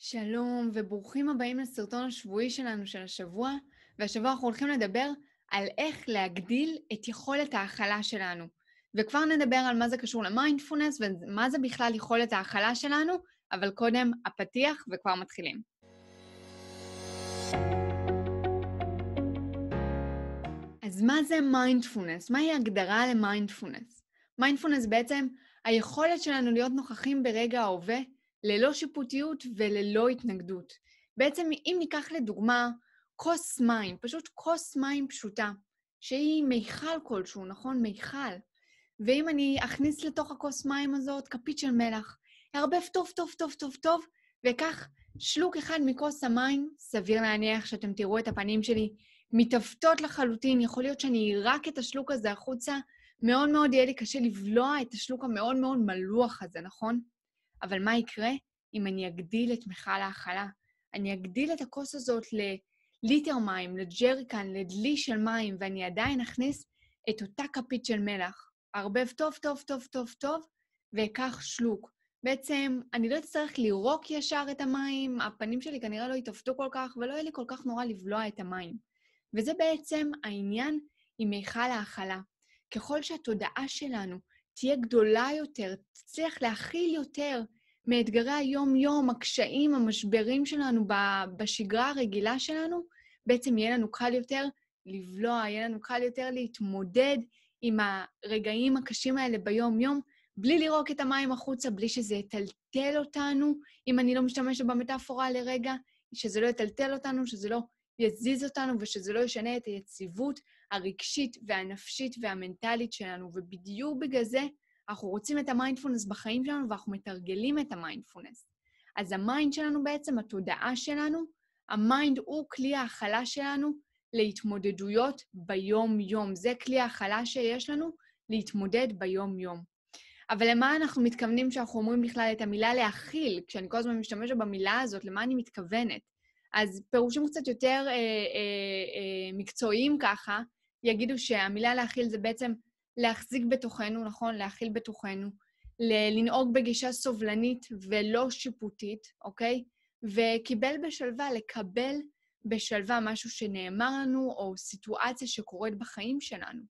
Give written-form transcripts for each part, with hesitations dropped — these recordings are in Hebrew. שלום וברוכים הבאים לסרטון השבועי שלנו של השבוע, והשבוע אנחנו הולכים לדבר על איך להגדיל את יכולת ההכלה שלנו. וכבר נדבר על מה זה קשור למיינדפולנס ומה זה בכלל יכולת ההכלה שלנו, אבל קודם הפתיח וכבר מתחילים. אז מה זה מיינדפולנס? מהי ההגדרה למיינדפולנס? מיינדפולנס בעצם היכולת שלנו להיות נוכחים ברגע ההווה, ללא שיפוטיות וללא התנגדות. בעצם אם ניקח לדוגמה כוס מים, פשוט כוס מים פשוטה, שהיא מיכל כלשהו, נכון? מיכל. ואם אני אכניס לתוך הכוס מים הזאת כפית של מלח, אערבב טוב טוב טוב טוב טוב, וכך שלוק אחד מכוס המים, סביר להניח שאתם תראו את הפנים שלי, מתאפתות לחלוטין, יכול להיות שאני רק את השלוק הזה החוצה, מאוד מאוד יהיה לי קשה לבלוע את השלוק המאוד מאוד מלוח הזה, נכון? אבל מה יקרה אם אני אגדיל את מיכל ההכלה? אני אגדיל את הכוס הזאת לליטר מים, לג'ריקן, לדלי של מים, ואני עדיין אכניס את אותה כפית של מלח. אערבב טוב, טוב, טוב, טוב, טוב, ואקח שלוק. בעצם אני לא אצטרך לירוק ישר את המים, הפנים שלי כנראה לא יתאפתו כל כך, ולא יהיה לי כל כך נורא לבלוע את המים. וזה בעצם העניין עם מיכל ההכלה. ככל שהתודעה שלנו תהיה גדולה יותר, תצליח להכיל יותר מאתגרי היום-יום, הקשיים, המשברים שלנו בשגרה הרגילה שלנו, בעצם יהיה לנו קל יותר לבלוע, יהיה לנו קל יותר להתמודד עם הרגעים הקשים האלה ביום-יום, בלי לירוק את המים החוצה, בלי שזה יטלטל אותנו, אם אני לא משתמשת במטאפורה לרגע, שזה לא יטלטל אותנו, שזה לא יזיז אותנו ושזה לא ישנה את היציבות הרגשית והנפשית והמנטלית שלנו, ובדיוק בגלל זה אנחנו רוצים את המיינדפולנס בחיים שלנו ואנחנו מתרגלים את המיינדפולנס. אז המיינד שלנו בעצם, התודעה שלנו, המיינד הוא כלי ההכלה שלנו להתמודדויות ביום-יום. זה כלי ההכלה שיש לנו להתמודד ביום-יום. אבל למה אנחנו מתכוונים שאנחנו אומרים בכלל את המילה להכיל? כשאני כל הזמן משתמשת במילה הזאת, למה אני מתכוונת? אז פירושים קצת יותר מקצועיים ככה, יגידו שהמילה להכיל זה בעצם להחזיק בתוכנו, נכון? להכיל בתוכנו, לנהוג בגישה סובלנית ולא שיפוטית, אוקיי? וקיבל בשלווה, לקבל בשלווה משהו שנאמר לנו או סיטואציה שקורית בחיים שלנו.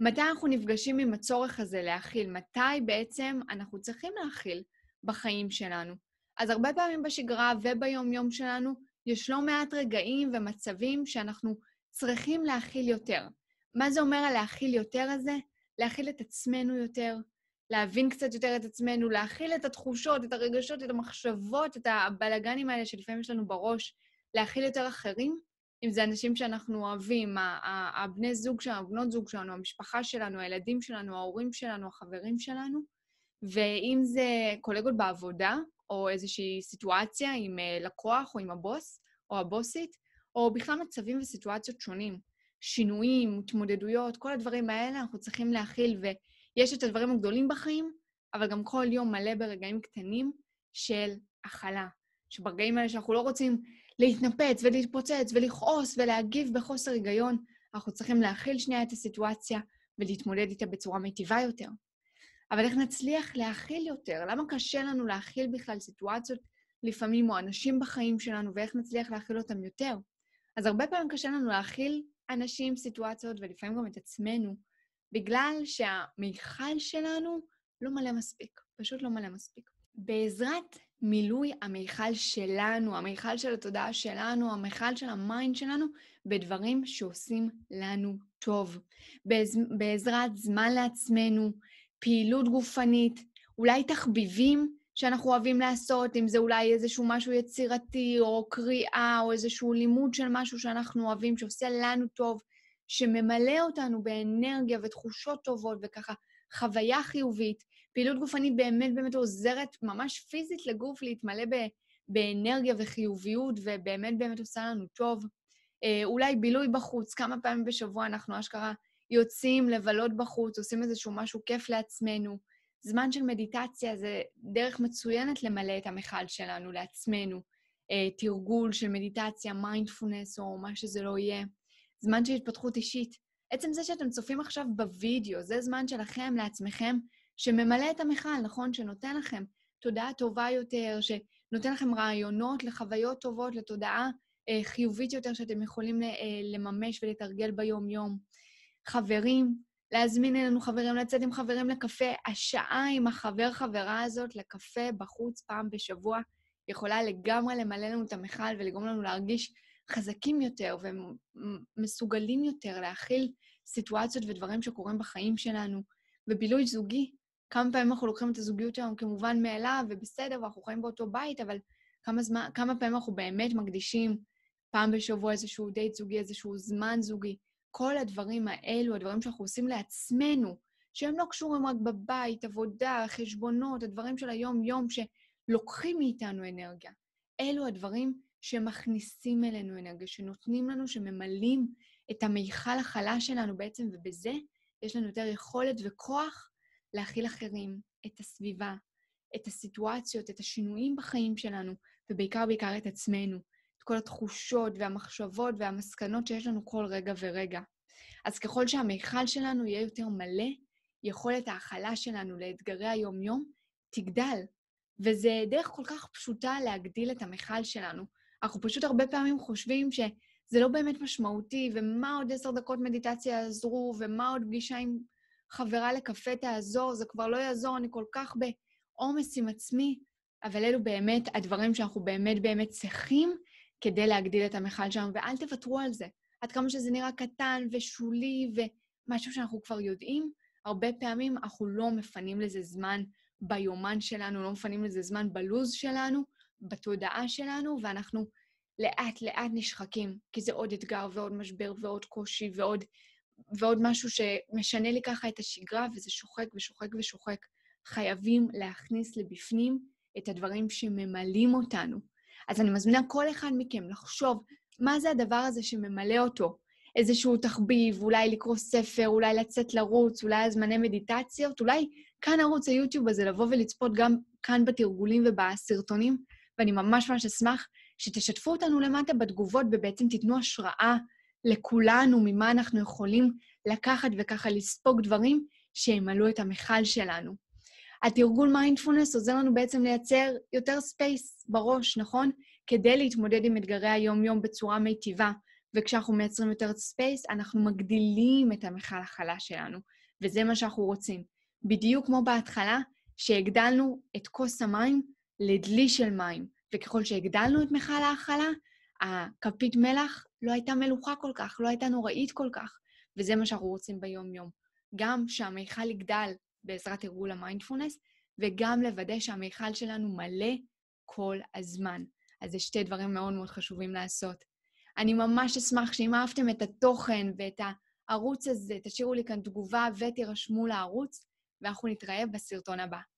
מתי אנחנו נפגשים עם הצורך הזה להכיל? מתי בעצם אנחנו צריכים להכיל בחיים שלנו? אז הרבה פעמים בשגרה וביום-יום שלנו יש לא מעט רגעים ומצבים שאנחנו צריכים להכיל יותר. מה זה אומר על להכיל יותר הזה? להכיל את עצמנו יותר, להבין קצת יותר את עצמנו, להכיל את התחושות, את הרגשות, את המחשבות, את הבלגנים האלה שלפעמים יש לנו בראש, להכיל יותר אחרים, אם זה אנשים שאנחנו אוהבים, הבני זוג שלנו, הבנות זוג שלנו, המשפחה שלנו, הילדים שלנו, ההורים שלנו, החברים שלנו, ואם זה קולגות בעבודה, או איזושהי סיטואציה עם לקוח או עם הבוס או הבוסית, או בכלל מצבים וסיטואציות שונים, שינויים, התמודדויות, כל הדברים האלה אנחנו צריכים להכיל, ויש את הדברים הגדולים בחיים, אבל גם כל יום מלא ברגעים קטנים של הכלה, שברגעים האלה שאנחנו לא רוצים להתנפץ ולהתפוצץ ולכעוס ולהגיב בחוסר היגיון, אנחנו צריכים להכיל שנייה את הסיטואציה ולהתמודד איתה בצורה מיטיבה יותר. אבל איך נצליח להכיל יותר? למה קשה לנו להכיל בכלל סיטואציות לפעמים או אנשים בחיים שלנו, ואיך נצליח להכיל אותם יותר? אז הרבה פעמים קשה לנו להכיל אנשים, סיטואציות, ולפעמים גם את עצמנו, בגלל שהמיכל שלנו לא מלא מספיק, פשוט לא מלא מספיק. בעזרת מילוי המיכל שלנו, המיכל של התודעה שלנו, המיכל של המיינד שלנו, בדברים שעושים לנו טוב. בעזרת זמן לעצמנו, פעילות גופנית, אולי תחביבים שאנחנו אוהבים לעשות, אם זה אולי איזשהו משהו יצירתי או קריאה או איזשהו לימוד של משהו שאנחנו אוהבים, שעושה לנו טוב, שממלא אותנו באנרגיה ותחושות טובות וככה חוויה חיובית. פעילות גופנית באמת באמת עוזרת ממש פיזית לגוף להתמלא באנרגיה וחיוביות ובאמת באמת עושה לנו טוב. אולי בילוי בחוץ, כמה פעמים בשבוע אנחנו אשכרה יוצאים לבלות בחוץ, עושים איזשהו משהו כיף לעצמנו. זמן של מדיטציה זה דרך מצוינת למלא את המיכל שלנו, לעצמנו. תרגול של מדיטציה, מיינדפולנס או מה שזה לא יהיה. זמן של התפתחות אישית. עצם זה שאתם צופים עכשיו בווידאו, זה זמן שלכם לעצמכם שממלא את המיכל, נכון? שנותן לכם תודעה טובה יותר, נותן לכם רעיונות לחוויות טובות, לתודעה חיובית יותר שאתם יכולים לממש ולתרגל ביום-יום. חברים, להזמין אלינו חברים, לצאת עם חברים לקפה. השעה עם החבר-חברה הזאת לקפה בחוץ פעם בשבוע יכולה לגמרי למלא לנו את המחל ולגרום לנו להרגיש חזקים יותר ומסוגלים יותר להכיל סיטואציות ודברים שקורים בחיים שלנו. ובילוי זוגי, כמה פעמים אנחנו לוקחים את הזוגיות שלנו כמובן מאליו ובסדר, ואנחנו חיים באותו בית, אבל כמה פעמים אנחנו באמת מקדישים פעם בשבוע איזשהו דייט זוגי, איזשהו זמן זוגי. כל הדברים האלו, הדברים שאנחנו עושים לעצמנו, שהם לא קשורים רק בבית, עבודה, חשבונות, הדברים של היום-יום שלוקחים מאיתנו אנרגיה. אלו הדברים שמכניסים אלינו אנרגיה, שנותנים לנו, שממלאים את המיכל החלש שלנו בעצם, ובזה יש לנו יותר יכולת וכוח להכיל אחרים, את הסביבה, את הסיטואציות, את השינויים בחיים שלנו, ובעיקר בעיקר את עצמנו, את כל התחושות והמחשבות והמסקנות שיש לנו כל רגע ורגע. אז ככל שהמיכל שלנו יהיה יותר מלא, יכולת ההכלה שלנו לאתגרי היום-יום תגדל, וזה דרך כל כך פשוטה להגדיל את המיכל שלנו. אנחנו פשוט הרבה פעמים חושבים שזה לא באמת משמעותי, ומה עוד 10 דקות מדיטציה יעזרו, ומה עוד פגישה עם חברה לקפה תעזור, זה כבר לא יעזור, אני כל כך בעומס עם עצמי, אבל אלו באמת הדברים שאנחנו באמת באמת צריכים כדי להגדיל את המיכל שלנו, ואל תוותרו על זה. עד כמה שזה נראה קטן ושולי ומשהו שאנחנו כבר יודעים, הרבה פעמים אנחנו לא מפנים לזה זמן ביומן שלנו, לא מפנים לזה זמן בלוז שלנו, בתודעה שלנו, ואנחנו לאט לאט נשחקים, כי זה עוד אתגר ועוד משבר ועוד קושי ועוד משהו שמשנה לי ככה את השגרה, וזה שוחק ושוחק ושוחק. חייבים להכניס לבפנים את הדברים שממלאים אותנו. אז אני מזמינה כל אחד מכם לחשוב מה זה הדבר הזה שממלא אותו. איזשהו תחביב, אולי לקרוא ספר, אולי לצאת לרוץ, אולי הזמני מדיטציות, אולי כאן ערוץ היוטיוב הזה לבוא ולצפות גם כאן בתרגולים ובסרטונים, ואני ממש ממש אשמח שתשתפו אותנו למטה בתגובות, ובעצם תיתנו השראה לכולנו ממה אנחנו יכולים לקחת וככה לספוג דברים שימלאו את המיכל שלנו. התרגול מיינדפולנס עוזר לנו בעצם לייצר יותר ספייס בראש, נכון? כדי להתמודד עם אתגרי היום-יום בצורה מיטיבה. וכשאנחנו מייצרים יותר ספייס, אנחנו מגדילים את המיכל החלש שלנו, וזה מה שאנחנו רוצים. בדיוק כמו בהתחלה, שהגדלנו את כוס המים לדלי של מים, וככל שהגדלנו את מיכל ההחלה, הכפית מלח לא הייתה מלוכה כל כך, לא הייתה נוראית כל כך, וזה מה שאנחנו רוצים ביום-יום. גם שהמיכל יגדל בעזרת תרגול המיינדפולנס, וגם לוודא שהמיכל שלנו מלא כל הזמן. אז זה שתי דברים מאוד מאוד חשובים לעשות. אני ממש אשמח שאם אהבתם את התוכן ואת הערוץ הזה, תשאירו לי כאן תגובה ותירשמו לערוץ, ואנחנו נתראה בסרטון הבא.